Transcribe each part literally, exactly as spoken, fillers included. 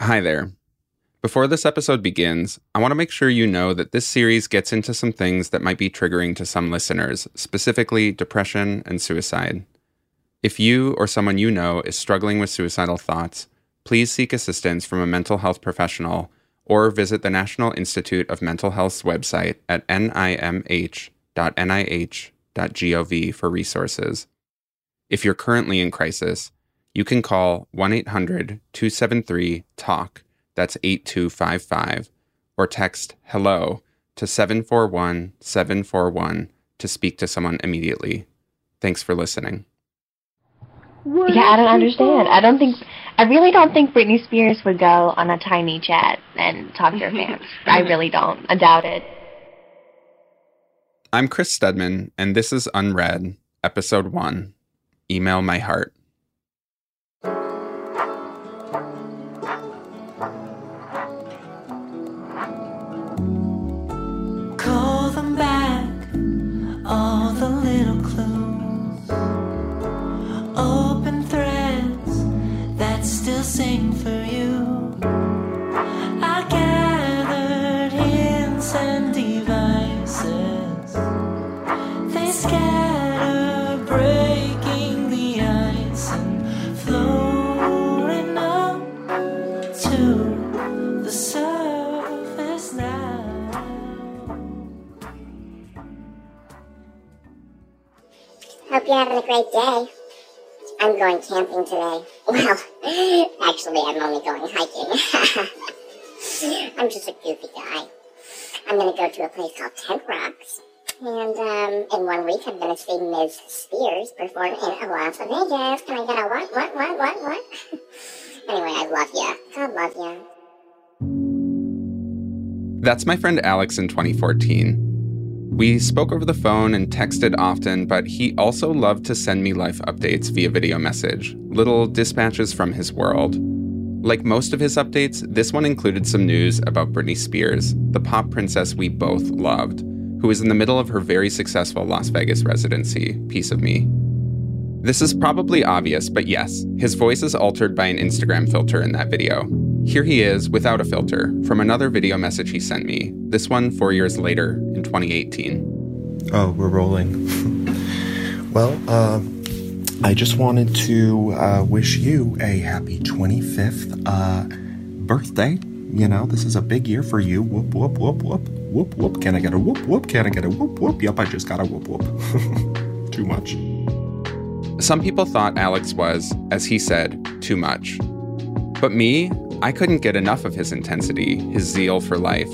Hi there. Before this episode begins, I want to make sure you know that this series gets into some things that might be triggering to some listeners, specifically depression and suicide. If you or someone you know is struggling with suicidal thoughts, please seek assistance from a mental health professional or visit the National Institute of Mental Health's website at n i m h dot n i h dot gov for resources. If you're currently in crisis, you can call one eight hundred two seven three talk, that's eight two five five, or text HELLO to seven four one seven four one to speak to someone immediately. Thanks for listening. What yeah, I don't understand. I don't think, I really don't think Britney Spears would go on a tiny chat and talk to her fans. I really don't. I doubt it. I'm Chris Stedman, and this is Unread, Episode one, Email My Heart. You're having a great day. I'm going camping today. Well, actually, I'm only going hiking. I'm just a goofy guy. I'm going to go to a place called Tent Rocks. And um, in one week, I'm going to see Miz Spears perform in Las Vegas. Can I get a what, what, what, what, what? Anyway, I love you. God love you. That's my friend Alex in twenty fourteen. We spoke over the phone and texted often, but he also loved to send me life updates via video message, little dispatches from his world. Like most of his updates, this one included some news about Britney Spears, the pop princess we both loved, who is in the middle of her very successful Las Vegas residency, Piece of Me. This is probably obvious, but yes, his voice is altered by an Instagram filter in that video. Here he is, without a filter, from another video message he sent me, this one four years later, in twenty eighteen. Oh, we're rolling. Well, uh, I just wanted to uh, wish you a happy twenty-fifth uh, birthday. You know, this is a big year for you. Whoop, whoop, whoop, whoop, whoop, whoop. Can I get a whoop, whoop? Can I get a whoop, whoop? Yep, I just got a whoop, whoop. Too much. Some people thought Alex was, as he said, too much. But me, I couldn't get enough of his intensity, his zeal for life.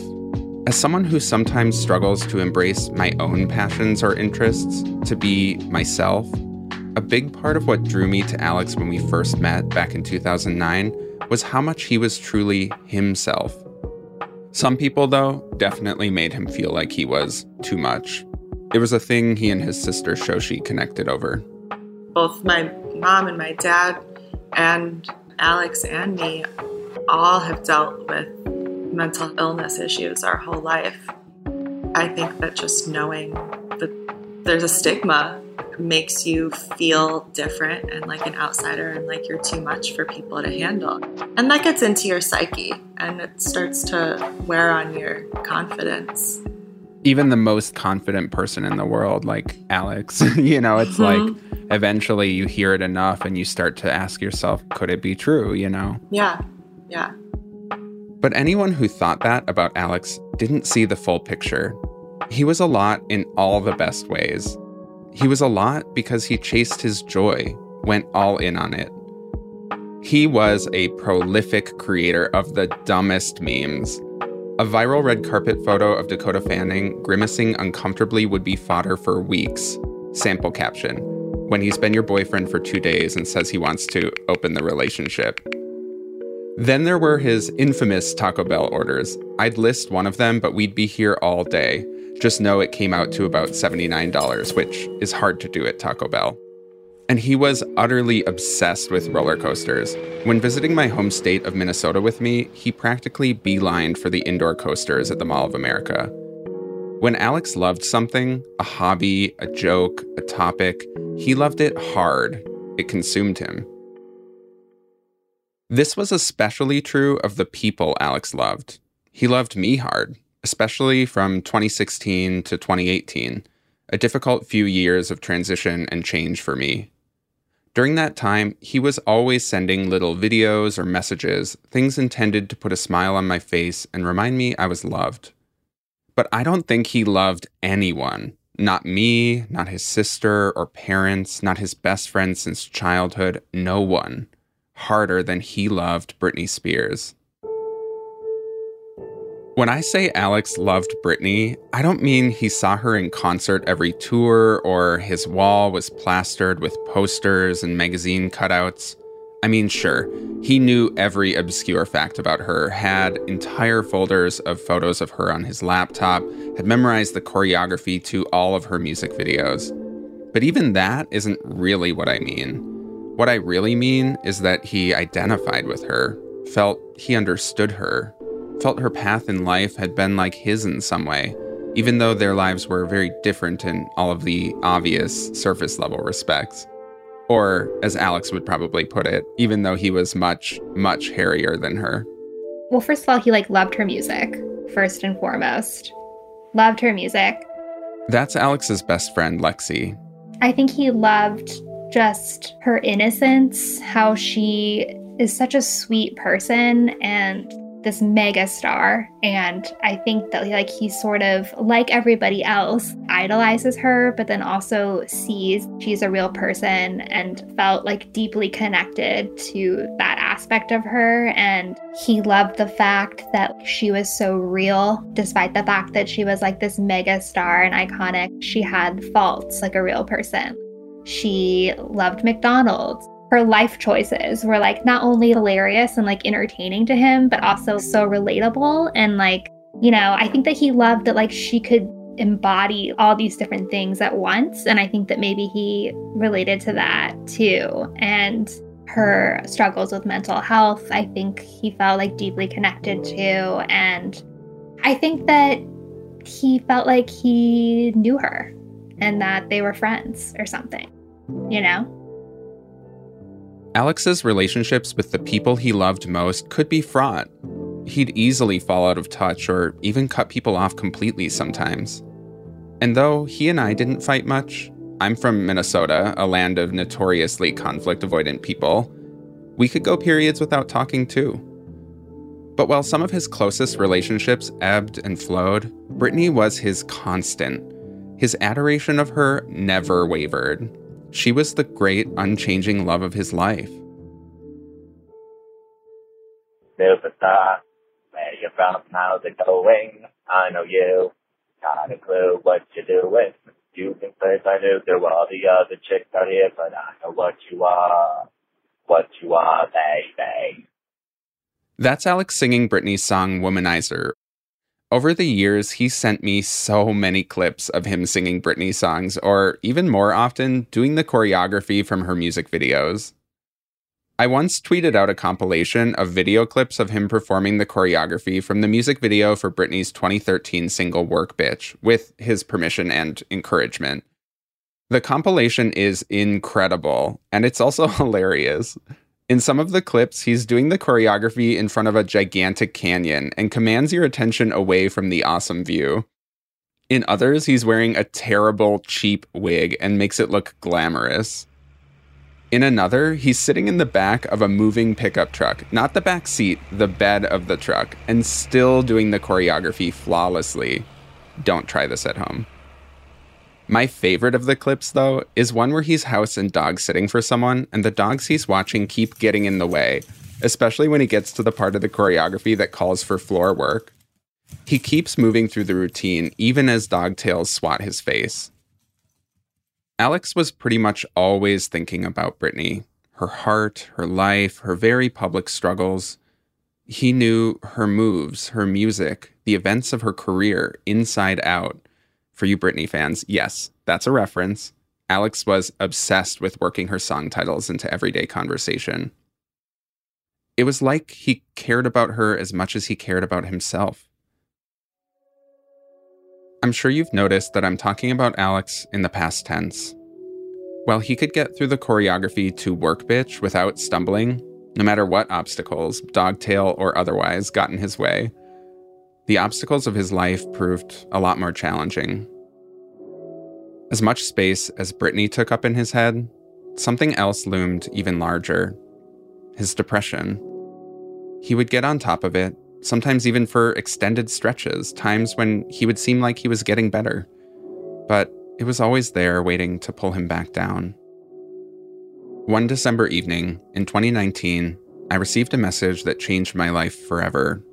As someone who sometimes struggles to embrace my own passions or interests, to be myself, a big part of what drew me to Alex when we first met back in two thousand nine was how much he was truly himself. Some people, though, definitely made him feel like he was too much. It was a thing he and his sister Shoshi connected over. Both my mom and my dad and Alex and me all have dealt with mental illness issues our whole life. I think that just knowing that there's a stigma makes you feel different and like an outsider and like you're too much for people to handle. And that gets into your psyche and it starts to wear on your confidence. Even the most confident person in the world, like Alex, you know, it's mm-hmm. like eventually you hear it enough and you start to ask yourself, could it be true, you know? Yeah, yeah. But anyone who thought that about Alex didn't see the full picture. He was a lot in all the best ways. He was a lot because he chased his joy, went all in on it. He was a prolific creator of the dumbest memes. A viral red carpet photo of Dakota Fanning grimacing uncomfortably would be fodder for weeks. Sample caption, when he's been your boyfriend for two days and says he wants to open the relationship. Then there were his infamous Taco Bell orders. I'd list one of them, but we'd be here all day. Just know it came out to about seventy-nine dollars, which is hard to do at Taco Bell. And he was utterly obsessed with roller coasters. When visiting my home state of Minnesota with me, he practically beelined for the indoor coasters at the Mall of America. When Alex loved something, a hobby, a joke, a topic, he loved it hard. It consumed him. This was especially true of the people Alex loved. He loved me hard, especially from twenty sixteen to twenty eighteen, a difficult few years of transition and change for me. During that time, he was always sending little videos or messages, things intended to put a smile on my face and remind me I was loved. But I don't think he loved anyone. Not me, not his sister or parents, not his best friend since childhood, no one. Harder than he loved Britney Spears. When I say Alex loved Britney, I don't mean he saw her in concert every tour or his wall was plastered with posters and magazine cutouts. I mean, sure, he knew every obscure fact about her, had entire folders of photos of her on his laptop, had memorized the choreography to all of her music videos. But even that isn't really what I mean. What I really mean is that he identified with her, felt he understood her, felt her path in life had been like his in some way, even though their lives were very different in all of the obvious surface-level respects. Or, as Alex would probably put it, even though he was much, much hairier than her. Well, first of all, he, like, loved her music, first and foremost. Loved her music. That's Alex's best friend, Lexi. I think he loved just her innocence, how she is such a sweet person and this mega star, and I think that like he sort of, like everybody else, idolizes her, but then also sees she's a real person and felt like deeply connected to that aspect of her. And he loved the fact that she was so real, despite the fact that she was like this mega star and iconic. She had faults like a real person. She loved McDonald's. Her life choices were like not only hilarious and like entertaining to him, but also so relatable. And like, you know, I think that he loved that like she could embody all these different things at once. And I think that maybe he related to that too. And her struggles with mental health, I think he felt like deeply connected to. And I think that he felt like he knew her and that they were friends or something, you know? Alex's relationships with the people he loved most could be fraught. He'd easily fall out of touch or even cut people off completely sometimes. And though he and I didn't fight much, I'm from Minnesota, a land of notoriously conflict-avoidant people, we could go periods without talking too. But while some of his closest relationships ebbed and flowed, Britney was his constant. His adoration of her never wavered. She was the great, unchanging love of his life. There's a star, where you from, how's it going? I know you, got a clue what you're doing. You can place I knew there were all the other chicks out here, but I know what you are, what you are, baby. That's Alex singing Britney's song, Womanizer. Over the years, he sent me so many clips of him singing Britney songs, or even more often, doing the choreography from her music videos. I once tweeted out a compilation of video clips of him performing the choreography from the music video for Britney's twenty thirteen single Work Bitch, with his permission and encouragement. The compilation is incredible, and it's also hilarious. In some of the clips, he's doing the choreography in front of a gigantic canyon and commands your attention away from the awesome view. In others, he's wearing a terrible, cheap wig and makes it look glamorous. In another, he's sitting in the back of a moving pickup truck, not the back seat, the bed of the truck, and still doing the choreography flawlessly. Don't try this at home. My favorite of the clips, though, is one where he's house and dog sitting for someone, and the dogs he's watching keep getting in the way, especially when he gets to the part of the choreography that calls for floor work. He keeps moving through the routine, even as dog tails swat his face. Alex was pretty much always thinking about Britney, her heart, her life, her very public struggles. He knew her moves, her music, the events of her career, inside out. For you Britney fans, yes, that's a reference. Alex was obsessed with working her song titles into everyday conversation. It was like he cared about her as much as he cared about himself. I'm sure you've noticed that I'm talking about Alex in the past tense. While he could get through the choreography to Work Bitch without stumbling, no matter what obstacles, dogtail or otherwise, got in his way, the obstacles of his life proved a lot more challenging. As much space as Britney took up in his head, something else loomed even larger. His depression. He would get on top of it, sometimes even for extended stretches, times when he would seem like he was getting better. But it was always there waiting to pull him back down. One December evening in twenty nineteen, I received a message that changed my life forever.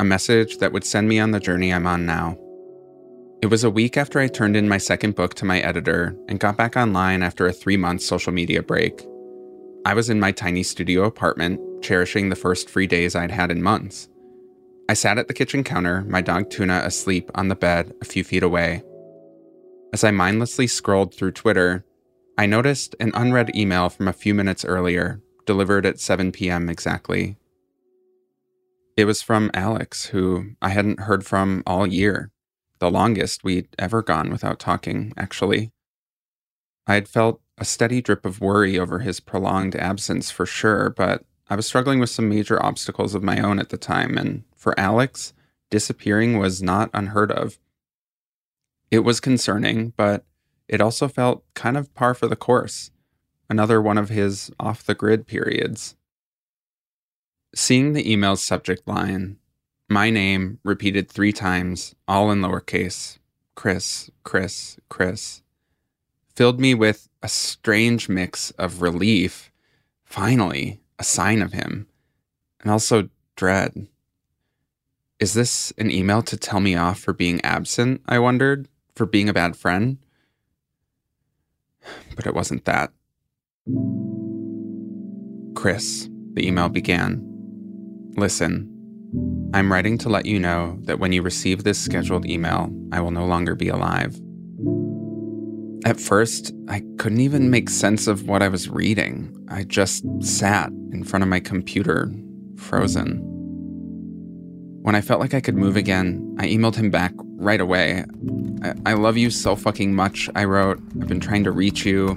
A message that would send me on the journey I'm on now. It was a week after I turned in my second book to my editor and got back online after a three-month social media break. I was in my tiny studio apartment, cherishing the first free days I'd had in months. I sat at the kitchen counter, my dog Tuna asleep on the bed a few feet away. As I mindlessly scrolled through Twitter, I noticed an unread email from a few minutes earlier, delivered at seven p.m. exactly. It was from Alex, who I hadn't heard from all year, the longest we'd ever gone without talking, actually. I had felt a steady drip of worry over his prolonged absence for sure, but I was struggling with some major obstacles of my own at the time, and for Alex, disappearing was not unheard of. It was concerning, but it also felt kind of par for the course, another one of his off-the-grid periods. Seeing the email's subject line, my name repeated three times, all in lowercase, Chris, Chris, Chris, filled me with a strange mix of relief, finally a sign of him, and also dread. Is this an email to tell me off for being absent, I wondered, for being a bad friend? But it wasn't that. Chris, the email began. Listen, I'm writing to let you know that when you receive this scheduled email, I will no longer be alive. At first, I couldn't even make sense of what I was reading. I just sat in front of my computer, frozen. When I felt like I could move again, I emailed him back right away. I, I love you so fucking much, I wrote. I've been trying to reach you.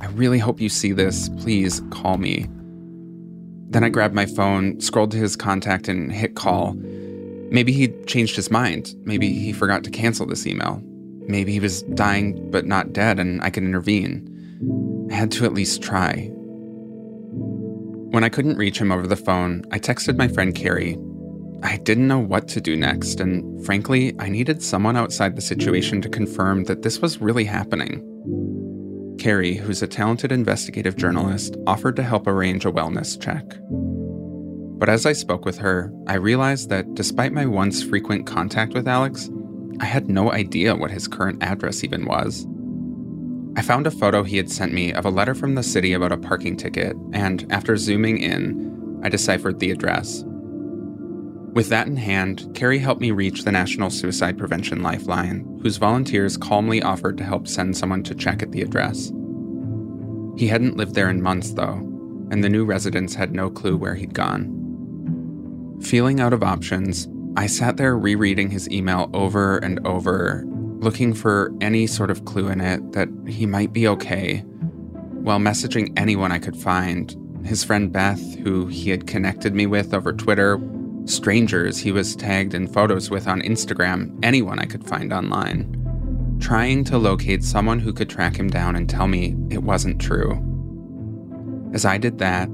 I really hope you see this. Please call me. Then I grabbed my phone, scrolled to his contact, and hit call. Maybe he'd changed his mind. Maybe he forgot to cancel this email. Maybe he was dying but not dead and I could intervene. I had to at least try. When I couldn't reach him over the phone, I texted my friend Carrie. I didn't know what to do next, and frankly, I needed someone outside the situation to confirm that this was really happening. Carrie, who's a talented investigative journalist, offered to help arrange a wellness check. But as I spoke with her, I realized that despite my once frequent contact with Alex, I had no idea what his current address even was. I found a photo he had sent me of a letter from the city about a parking ticket, and after zooming in, I deciphered the address. With that in hand, Carrie helped me reach the National Suicide Prevention Lifeline, whose volunteers calmly offered to help send someone to check at the address. He hadn't lived there in months, though, and the new residents had no clue where he'd gone. Feeling out of options, I sat there rereading his email over and over, looking for any sort of clue in it that he might be okay, while messaging anyone I could find, his friend Beth, who he had connected me with over Twitter, strangers he was tagged in photos with on Instagram, anyone I could find online, trying to locate someone who could track him down and tell me it wasn't true. As I did that,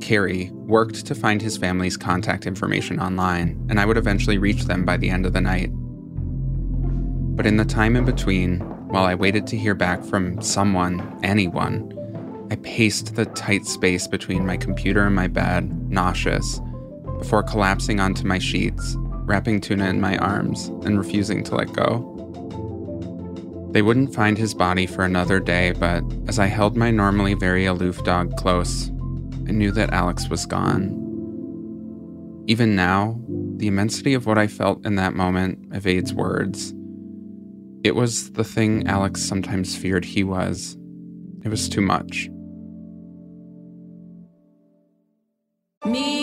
Carrie worked to find his family's contact information online, and I would eventually reach them by the end of the night. But in the time in between, while I waited to hear back from someone, anyone, I paced the tight space between my computer and my bed, nauseous, before collapsing onto my sheets, wrapping Tuna in my arms and refusing to let go. They wouldn't find his body for another day, but as I held my normally very aloof dog close, I knew that Alex was gone. Even now, the immensity of what I felt in that moment evades words. It was the thing Alex sometimes feared he was. It was too much. Me.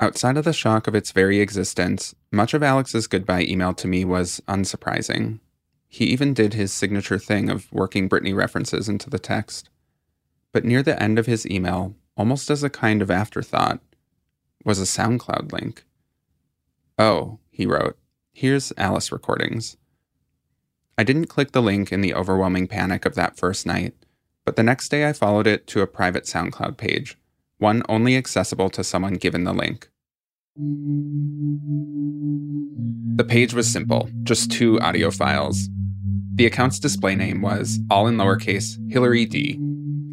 Outside of the shock of its very existence, much of Alex's goodbye email to me was unsurprising. He even did his signature thing of working Britney references into the text. But near the end of his email, almost as a kind of afterthought, was a SoundCloud link. "Oh," he wrote, "here's Alice recordings." I didn't click the link in the overwhelming panic of that first night, but the next day I followed it to a private SoundCloud page, one only accessible to someone given the link. The page was simple, just two audio files. The account's display name was, all in lowercase, Hillary D.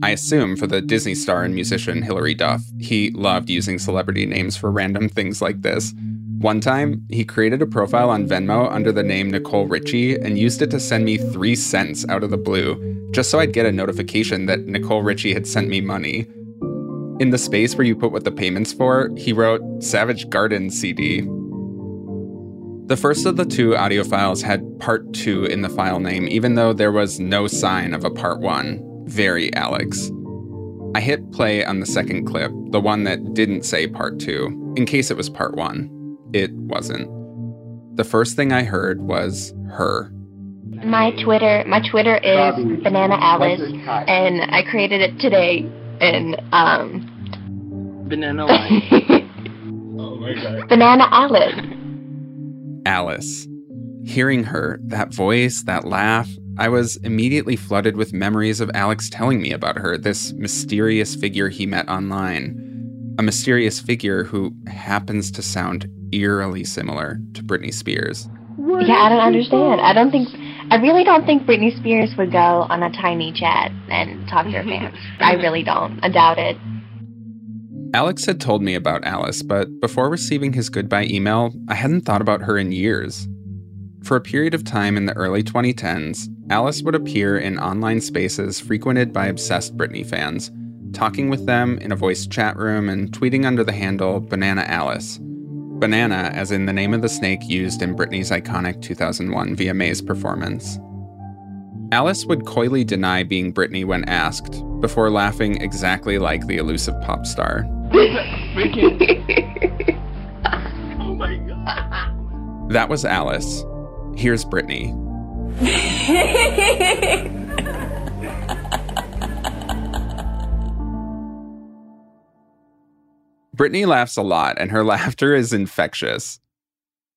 I assume for the Disney star and musician Hillary Duff. He loved using celebrity names for random things like this. One time, he created a profile on Venmo under the name Nicole Richie and used it to send me three cents out of the blue, just so I'd get a notification that Nicole Richie had sent me money. In the space where you put what the payment's for, he wrote, "Savage Garden C D." The first of the two audio files had part two in the file name, even though there was no sign of a part one. Very Alex. I hit play on the second clip, the one that didn't say part two, in case it was part one. It wasn't. The first thing I heard was her. My Twitter, my Twitter is Banana Alice, and I created it today. And, um... Banana Oh my God. Banana Alice. Alice. Hearing her, that voice, that laugh, I was immediately flooded with memories of Alex telling me about her, this mysterious figure he met online. A mysterious figure who happens to sound eerily similar to Britney Spears. Yeah, I don't understand. I don't think... I really don't think Britney Spears would go on a tiny chat and talk to her fans. I really don't. I doubt it. Alex had told me about Alice, but before receiving his goodbye email, I hadn't thought about her in years. For a period of time in the early twenty tens, Alice would appear in online spaces frequented by obsessed Britney fans, talking with them in a voice chat room and tweeting under the handle Banana Alice. Banana, as in the name of the snake used in Britney's iconic two thousand one V M As performance. Alice would coyly deny being Britney when asked, before laughing exactly like the elusive pop star. Oh my God. That was Alice. Here's Britney. Britney laughs a lot, and her laughter is infectious.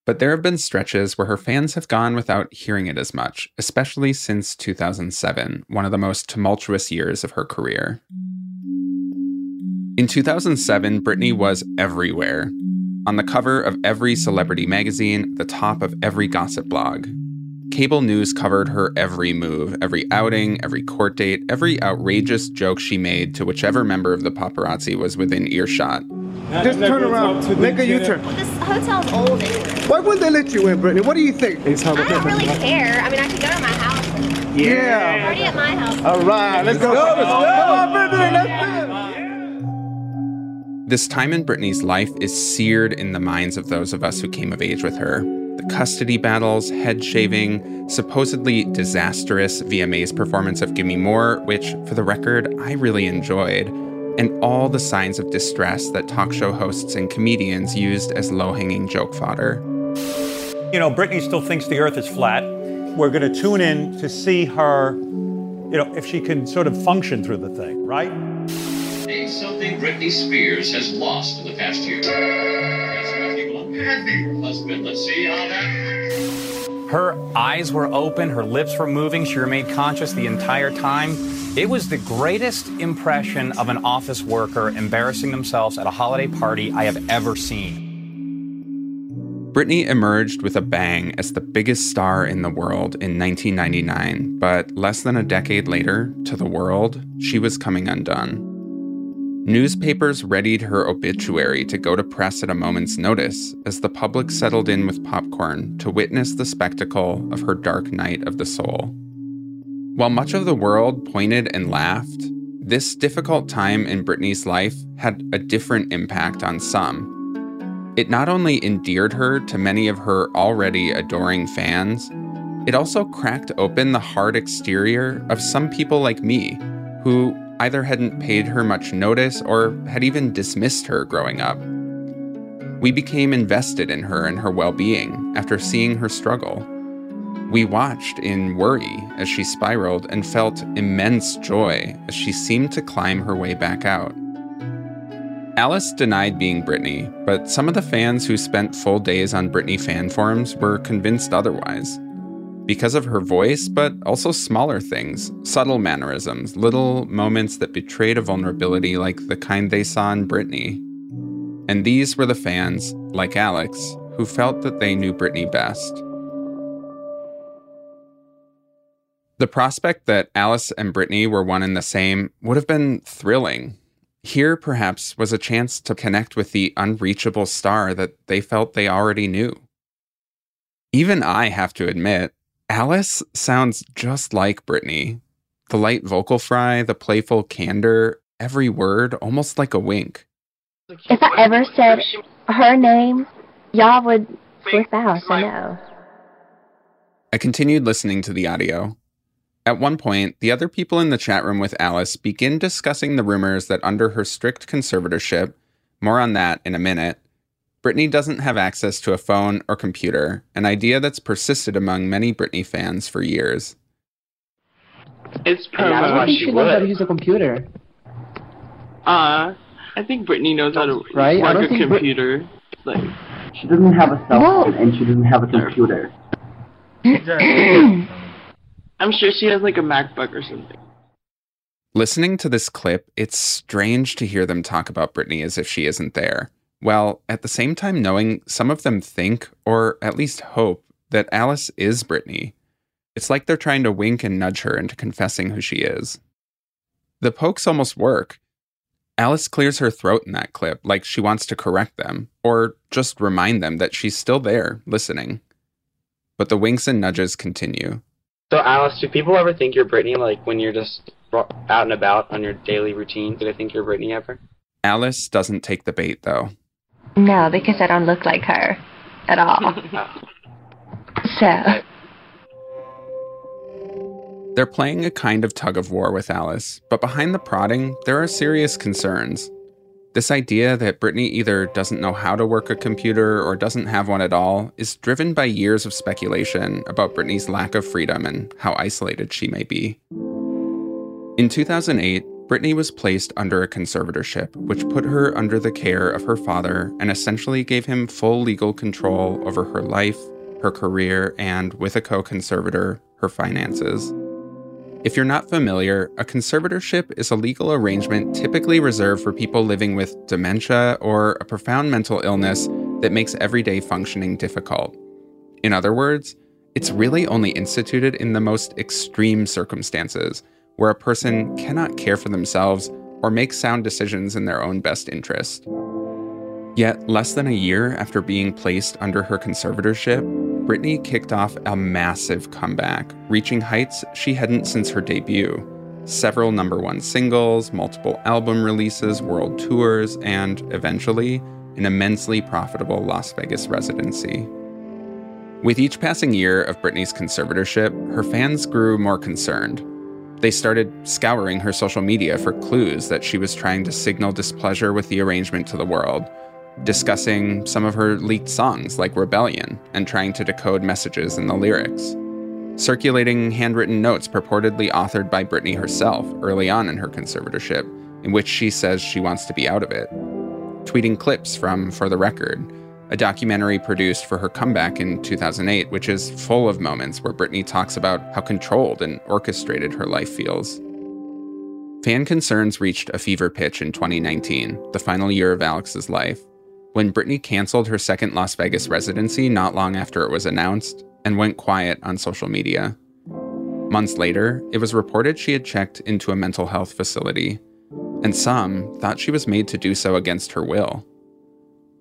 But there have been stretches where her fans have gone without hearing it as much, especially since two thousand seven, one of the most tumultuous years of her career. In two thousand seven, Britney was everywhere. On the cover of every celebrity magazine, the top of every gossip blog. Cable news covered her every move, every outing, every court date, every outrageous joke she made to whichever member of the paparazzi was within earshot. Just turn around. Make a U-turn. Well, this hotel's old anyway. Why wouldn't they let you in, Britney? What do you think? I don't really care. I mean, I could go to my house. Yeah. Party at my house. All right, let's go. Let's go. Come on, Britney. Let's do it. This time in Britney's life is seared in the minds of those of us who came of age with her. The custody battles, head shaving, supposedly disastrous V M A's performance of Gimme More, which, for the record, I really enjoyed, and all the signs of distress that talk show hosts and comedians used as low-hanging joke fodder. You know, Britney still thinks the earth is flat. We're going to tune in to see her, you know, if she can sort of function through the thing, right? Name something Britney Spears has lost in the past year. Husband, let's see how that... Her eyes were open, her lips were moving, she remained conscious the entire time. It was the greatest impression of an office worker embarrassing themselves at a holiday party I have ever seen. Britney emerged with a bang as the biggest star in the world in nineteen ninety-nine, but less than a decade later, to the world, she was coming undone. Newspapers readied her obituary to go to press at a moment's notice as the public settled in with popcorn to witness the spectacle of her dark night of the soul. While much of the world pointed and laughed, this difficult time in Britney's life had a different impact on some. It not only endeared her to many of her already adoring fans, it also cracked open the hard exterior of some people like me, who either hadn't paid her much notice or had even dismissed her growing up. We became invested in her and her well-being after seeing her struggle. We watched in worry as she spiraled and felt immense joy as she seemed to climb her way back out. Alice denied being Britney, but some of the fans who spent full days on Britney fan forums were convinced otherwise. Because of her voice, but also smaller things, subtle mannerisms, little moments that betrayed a vulnerability like the kind they saw in Britney. And these were the fans, like Alex, who felt that they knew Britney best. The prospect that Alice and Britney were one and the same would have been thrilling. Here, perhaps, was a chance to connect with the unreachable star that they felt they already knew. Even I have to admit, Alice sounds just like Britney. The light vocal fry, the playful candor, every word almost like a wink. If I ever said her name, y'all would flip out, I know. I continued listening to the audio. At one point, the other people in the chat room with Alice begin discussing the rumors that under her strict conservatorship, more on that in a minute, Britney doesn't have access to a phone or computer, an idea that's persisted among many Britney fans for years. It's probably yeah, I don't think she, she knows how to use a computer. Uh, I think Britney knows how to right? work a computer. Br- like, she doesn't have a cell phone no. and she doesn't have a computer. Exactly. I'm sure she has like a MacBook or something. Listening to this clip, it's strange to hear them talk about Britney as if she isn't there, while at the same time knowing some of them think, or at least hope, that Alice is Britney. It's like they're trying to wink and nudge her into confessing who she is. The pokes almost work. Alice clears her throat in that clip, like she wants to correct them, or just remind them that she's still there, listening. But the winks and nudges continue. So Alice, do people ever think you're Britney, like when you're just out and about on your daily routine? Do they think you're Britney ever? Alice doesn't take the bait, though. No, because I don't look like her at all. So... They're playing a kind of tug-of-war with Alice, but behind the prodding, there are serious concerns. This idea that Britney either doesn't know how to work a computer or doesn't have one at all is driven by years of speculation about Britney's lack of freedom and how isolated she may be. In two thousand eight, Britney was placed under a conservatorship, which put her under the care of her father and essentially gave him full legal control over her life, her career, and, with a co-conservator, her finances. If you're not familiar, a conservatorship is a legal arrangement typically reserved for people living with dementia or a profound mental illness that makes everyday functioning difficult. In other words, it's really only instituted in the most extreme circumstances, where a person cannot care for themselves or make sound decisions in their own best interest. Yet, less than a year after being placed under her conservatorship, Britney kicked off a massive comeback, reaching heights she hadn't since her debut. Several number one singles, multiple album releases, world tours, and, eventually, an immensely profitable Las Vegas residency. With each passing year of Britney's conservatorship, her fans grew more concerned. They started scouring her social media for clues that she was trying to signal displeasure with the arrangement to the world, discussing some of her leaked songs like Rebellion and trying to decode messages in the lyrics, circulating handwritten notes purportedly authored by Britney herself early on in her conservatorship, in which she says she wants to be out of it, tweeting clips from For the Record, a documentary produced for her comeback in two thousand eight, which is full of moments where Britney talks about how controlled and orchestrated her life feels. Fan concerns reached a fever pitch in twenty nineteen, the final year of Alex's life, when Britney canceled her second Las Vegas residency not long after it was announced and went quiet on social media. Months later, it was reported she had checked into a mental health facility, and some thought she was made to do so against her will.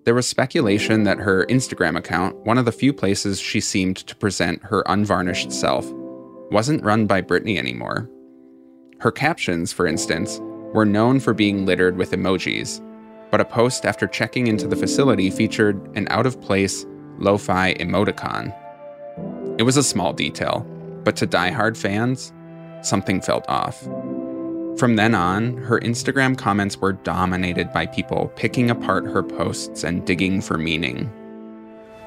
There was speculation that her Instagram account, one of the few places she seemed to present her unvarnished self, wasn't run by Britney anymore. Her captions, for instance, were known for being littered with emojis, but a post after checking into the facility featured an out-of-place, lo-fi emoticon. It was a small detail, but to die-hard fans, something felt off. From then on, her Instagram comments were dominated by people picking apart her posts and digging for meaning.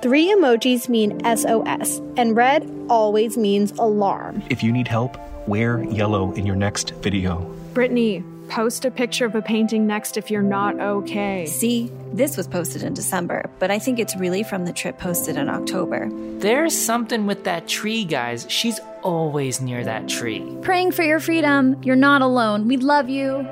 Three emojis mean S O S, and red always means alarm. If you need help, wear yellow in your next video. Britney, post a picture of a painting next if you're not okay. See, this was posted in December, but I think it's really from the trip posted in October. There's something with that tree, guys. She's always near that tree. Praying for your freedom. You're not alone. We love you.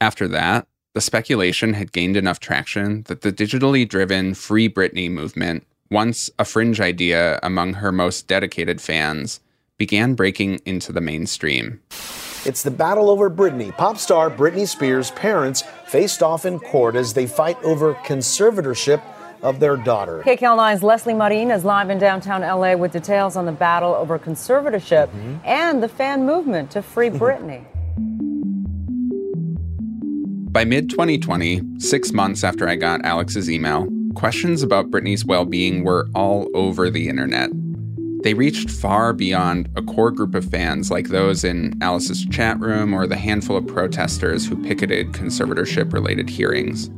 After that, the speculation had gained enough traction that the digitally driven Free Britney movement, once a fringe idea among her most dedicated fans, began breaking into the mainstream. It's the battle over Britney. Pop star Britney Spears' parents faced off in court as they fight over conservatorship of their daughter. K Q L nine's Leslie Marin is live in downtown L A with details on the battle over conservatorship mm-hmm. and the fan movement to free Britney. By mid twenty twenty, six months after I got Alex's email, questions about Britney's well-being were all over the internet. They reached far beyond a core group of fans like those in Alice's chat room or the handful of protesters who picketed conservatorship-related hearings.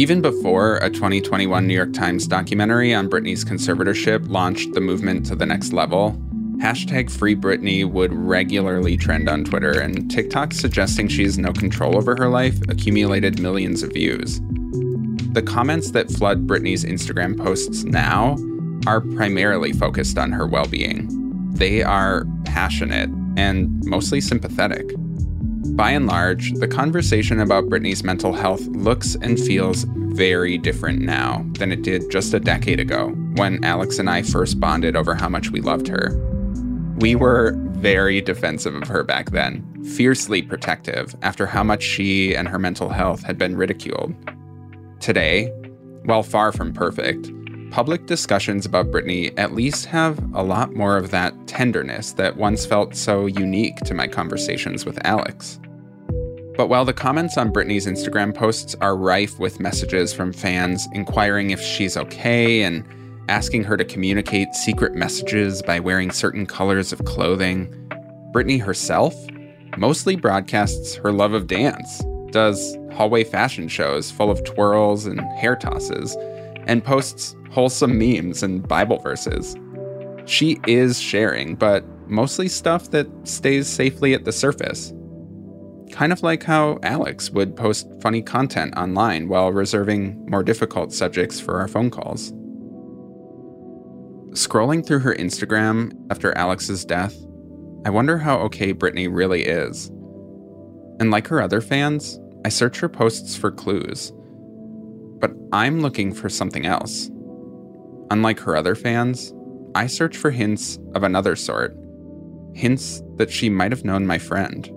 Even before a twenty twenty-one New York Times documentary on Britney's conservatorship launched the movement to the next level, hashtag Free Britney would regularly trend on Twitter, and TikTok suggesting she has no control over her life accumulated millions of views. The comments that flood Britney's Instagram posts now are primarily focused on her well-being. They are passionate and mostly sympathetic. By and large, the conversation about Britney's mental health looks and feels very different now than it did just a decade ago when Alex and I first bonded over how much we loved her. We were very defensive of her back then, fiercely protective after how much she and her mental health had been ridiculed. Today, while far from perfect, public discussions about Britney at least have a lot more of that tenderness that once felt so unique to my conversations with Alex. But while the comments on Britney's Instagram posts are rife with messages from fans inquiring if she's okay and asking her to communicate secret messages by wearing certain colors of clothing, Britney herself mostly broadcasts her love of dance, does hallway fashion shows full of twirls and hair tosses, and posts wholesome memes and Bible verses. She is sharing, but mostly stuff that stays safely at the surface. Kind of like how Alex would post funny content online while reserving more difficult subjects for our phone calls. Scrolling through her Instagram after Alex's death, I wonder how okay Britney really is. And like her other fans, I search her posts for clues. But I'm looking for something else. Unlike her other fans, I search for hints of another sort. Hints that she might have known my friend.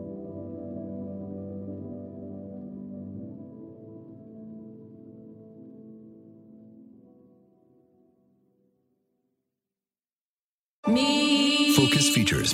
Focus Features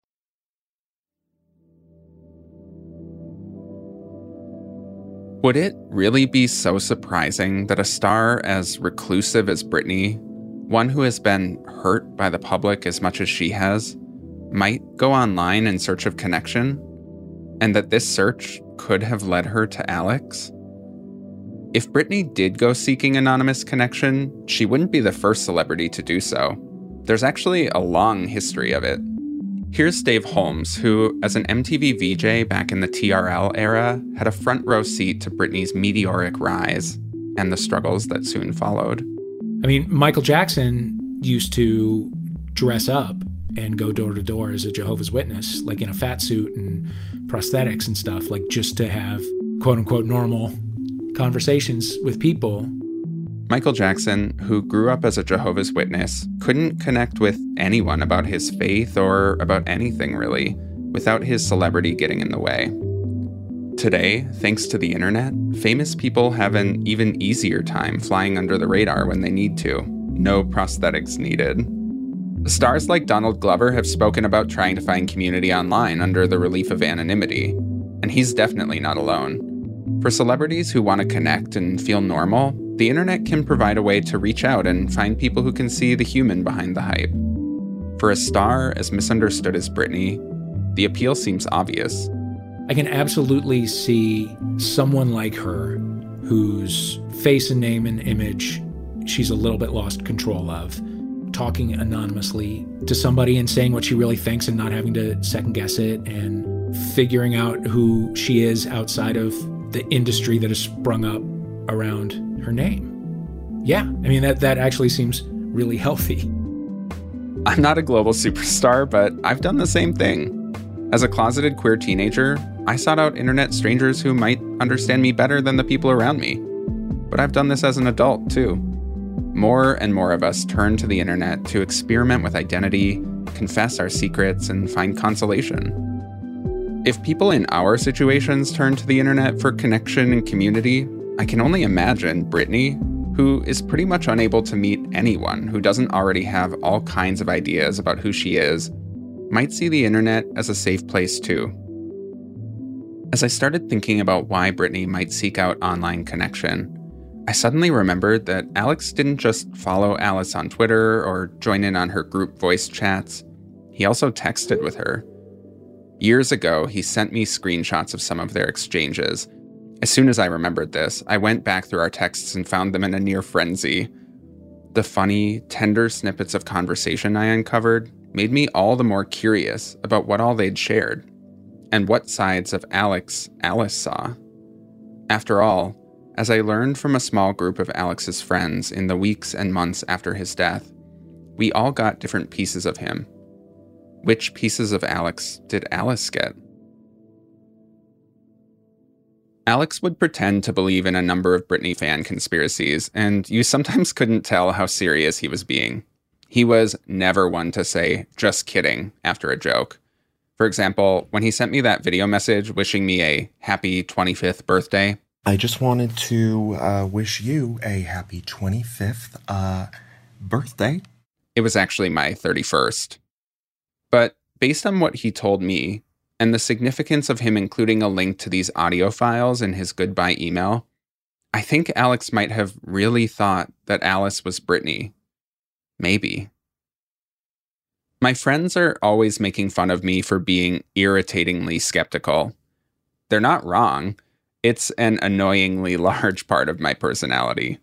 Would it really be so surprising that a star as reclusive as Britney, one who has been hurt by the public as much as she has, might go online in search of connection? And that this search could have led her to Alex? If Britney did go seeking anonymous connection, she wouldn't be the first celebrity to do so. There's actually a long history of it. Here's Dave Holmes, who, as an M T V V J back in the T R L era, had a front row seat to Britney's meteoric rise and the struggles that soon followed. I mean, Michael Jackson used to dress up and go door to door as a Jehovah's Witness, like in a fat suit and prosthetics and stuff, like just to have quote unquote normal conversations with people. Michael Jackson, who grew up as a Jehovah's Witness, couldn't connect with anyone about his faith or about anything really without his celebrity getting in the way. Today, thanks to the internet, famous people have an even easier time flying under the radar when they need to. No prosthetics needed. Stars like Donald Glover have spoken about trying to find community online under the relief of anonymity, and he's definitely not alone. For celebrities who want to connect and feel normal, the internet can provide a way to reach out and find people who can see the human behind the hype. For a star as misunderstood as Britney, the appeal seems obvious. I can absolutely see someone like her, whose face and name and image she's a little bit lost control of, talking anonymously to somebody and saying what she really thinks and not having to second guess it, and figuring out who she is outside of the industry that has sprung up around her name. Yeah, I mean, that, that actually seems really healthy. I'm not a global superstar, but I've done the same thing. As a closeted queer teenager, I sought out internet strangers who might understand me better than the people around me. But I've done this as an adult, too. More and more of us turn to the internet to experiment with identity, confess our secrets, and find consolation. If people in our situations turn to the internet for connection and community, I can only imagine Britney, who is pretty much unable to meet anyone who doesn't already have all kinds of ideas about who she is, might see the internet as a safe place too. As I started thinking about why Britney might seek out online connection, I suddenly remembered that Alex didn't just follow Alice on Twitter or join in on her group voice chats. He also texted with her. Years ago, he sent me screenshots of some of their exchanges. As soon as I remembered this, I went back through our texts and found them in a near frenzy. The funny, tender snippets of conversation I uncovered made me all the more curious about what all they'd shared, and what sides of Alex Alice saw. After all, as I learned from a small group of Alex's friends in the weeks and months after his death, we all got different pieces of him. Which pieces of Alex did Alice get? Alex would pretend to believe in a number of Britney fan conspiracies, and you sometimes couldn't tell how serious he was being. He was never one to say, "just kidding," after a joke. For example, when he sent me that video message wishing me a happy twenty-fifth birthday. I just wanted to uh, wish you a happy twenty-fifth uh, birthday. It was actually my thirty-first. But based on what he told me, and the significance of him including a link to these audio files in his goodbye email, I think Alex might have really thought that Alice was Britney. Maybe. My friends are always making fun of me for being irritatingly skeptical. They're not wrong. It's an annoyingly large part of my personality.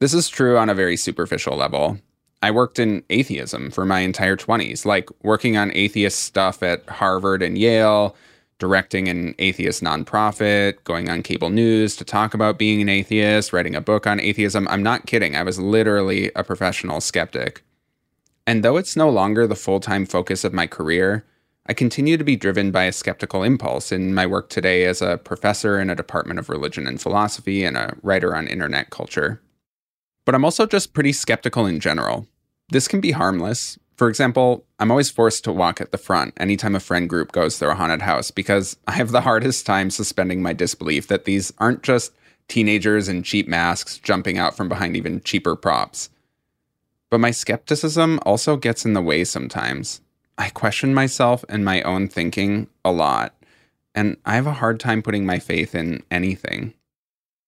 This is true on a very superficial level. I worked in atheism for my entire twenties, like working on atheist stuff at Harvard and Yale, directing an atheist nonprofit, going on cable news to talk about being an atheist, writing a book on atheism. I'm not kidding. I was literally a professional skeptic. And though it's no longer the full-time focus of my career, I continue to be driven by a skeptical impulse in my work today as a professor in a department of religion and philosophy and a writer on internet culture. But I'm also just pretty skeptical in general. This can be harmless. For example, I'm always forced to walk at the front anytime a friend group goes through a haunted house because I have the hardest time suspending my disbelief that these aren't just teenagers in cheap masks jumping out from behind even cheaper props. But my skepticism also gets in the way sometimes. I question myself and my own thinking a lot, and I have a hard time putting my faith in anything.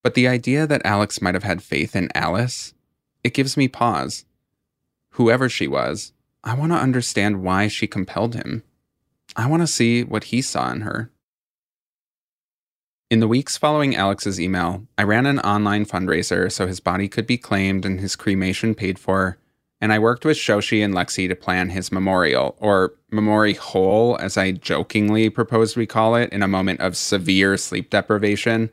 But the idea that Alex might have had faith in Alice, it gives me pause. Whoever she was, I want to understand why she compelled him. I want to see what he saw in her. In the weeks following Alex's email, I ran an online fundraiser so his body could be claimed and his cremation paid for, and I worked with Shoshi and Lexi to plan his memorial, or memory hole, as I jokingly proposed we call it, in a moment of severe sleep deprivation.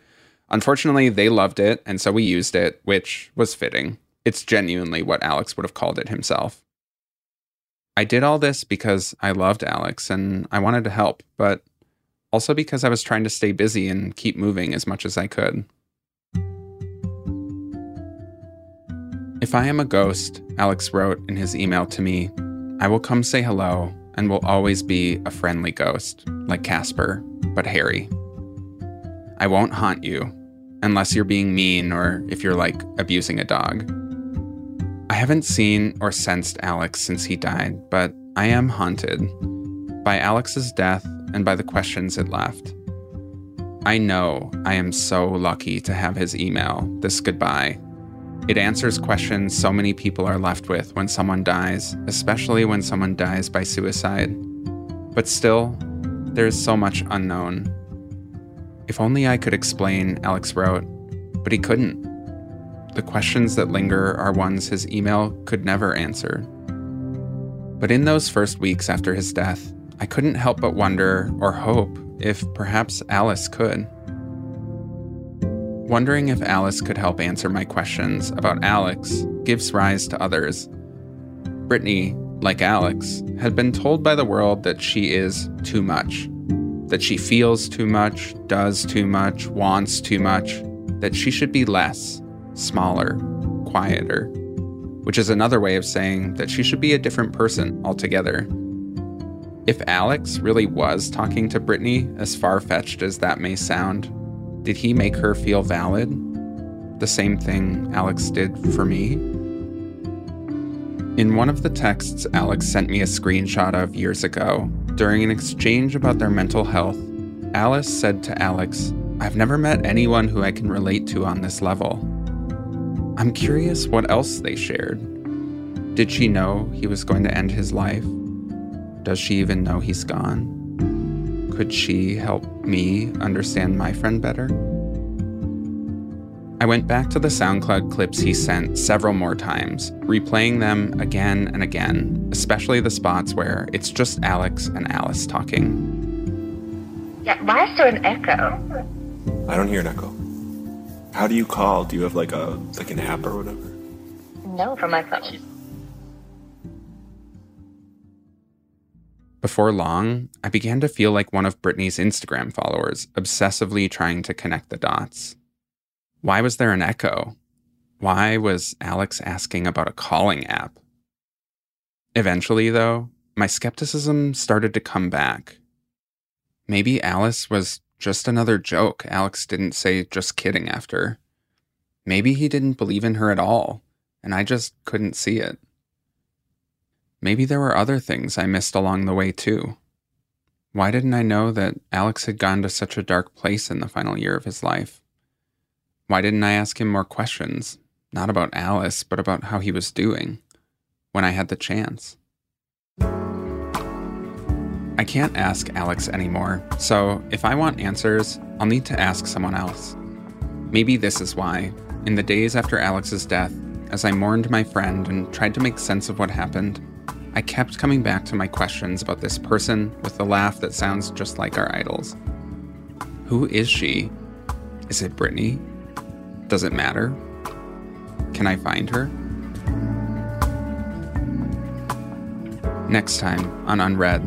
Unfortunately, they loved it, and so we used it, which was fitting. It's genuinely what Alex would have called it himself. I did all this because I loved Alex, and I wanted to help, but also because I was trying to stay busy and keep moving as much as I could. "If I am a ghost," Alex wrote in his email to me, "I will come say hello and will always be a friendly ghost, like Casper, but hairy. I won't haunt you, unless you're being mean or if you're, like, abusing a dog. I I haven't seen or sensed Alex since he died, but I am haunted by Alex's death and by the questions it left. I know I am so lucky to have his email, this goodbye. It answers questions so many people are left with when someone dies, especially when someone dies by suicide. But still, there is so much unknown. If only I could explain, Alex wrote, but he couldn't. The questions that linger are ones his email could never answer. But in those first weeks after his death, I couldn't help but wonder or hope if perhaps Alice could. Wondering if Alice could help answer my questions about Alex gives rise to others. Britney, like Alex, had been told by the world that she is too much. That she feels too much, does too much, wants too much, that she should be less, smaller, quieter, which is another way of saying that she should be a different person altogether. If Alex really was talking to Britney, as far-fetched as that may sound, did he make her feel valid? The same thing Alex did for me? In one of the texts Alex sent me a screenshot of years ago, during an exchange about their mental health, Alice said to Alex, "I've never met anyone who I can relate to on this level." I'm curious what else they shared. Did she know he was going to end his life? Does she even know he's gone? Could she help me understand my friend better? I went back to the SoundCloud clips he sent several more times, replaying them again and again, especially the spots where it's just Alex and Alice talking. Yeah, why is there an echo? I don't hear an echo. How do you call? Do you have like a like an app or whatever? No, from my phone. Before long, I began to feel like one of Britney's Instagram followers, obsessively trying to connect the dots. Why was there an echo? Why was Alex asking about a calling app? Eventually, though, my skepticism started to come back. Maybe Alice was just another joke Alex didn't say "just kidding" after. Maybe he didn't believe in her at all, and I just couldn't see it. Maybe there were other things I missed along the way, too. Why didn't I know that Alex had gone to such a dark place in the final year of his life? Why didn't I ask him more questions, not about Alice, but about how he was doing, when I had the chance? I can't ask Alex anymore, so if I want answers, I'll need to ask someone else. Maybe this is why, in the days after Alex's death, as I mourned my friend and tried to make sense of what happened, I kept coming back to my questions about this person with the laugh that sounds just like our idols. Who is she? Is it Britney? Does it matter? Can I find her? Next time on Unread.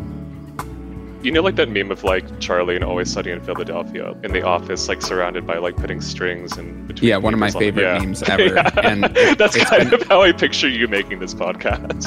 You know, like that meme of like Charlie and Always Sunny in Philadelphia in the office, like surrounded by like putting strings and between. Yeah, one of my favorite yeah. memes ever. yeah. And it, that's kind been... of how I picture you making this podcast.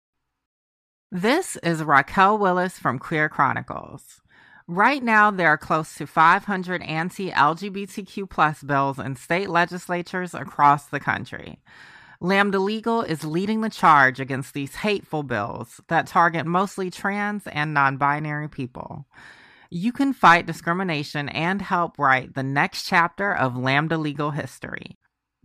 This is Raquel Willis from Queer Chronicles. Right now, there are close to five hundred anti-L G B T Q plus bills in state legislatures across the country. Lambda Legal is leading the charge against these hateful bills that target mostly trans and non-binary people. You can fight discrimination and help write the next chapter of Lambda Legal history.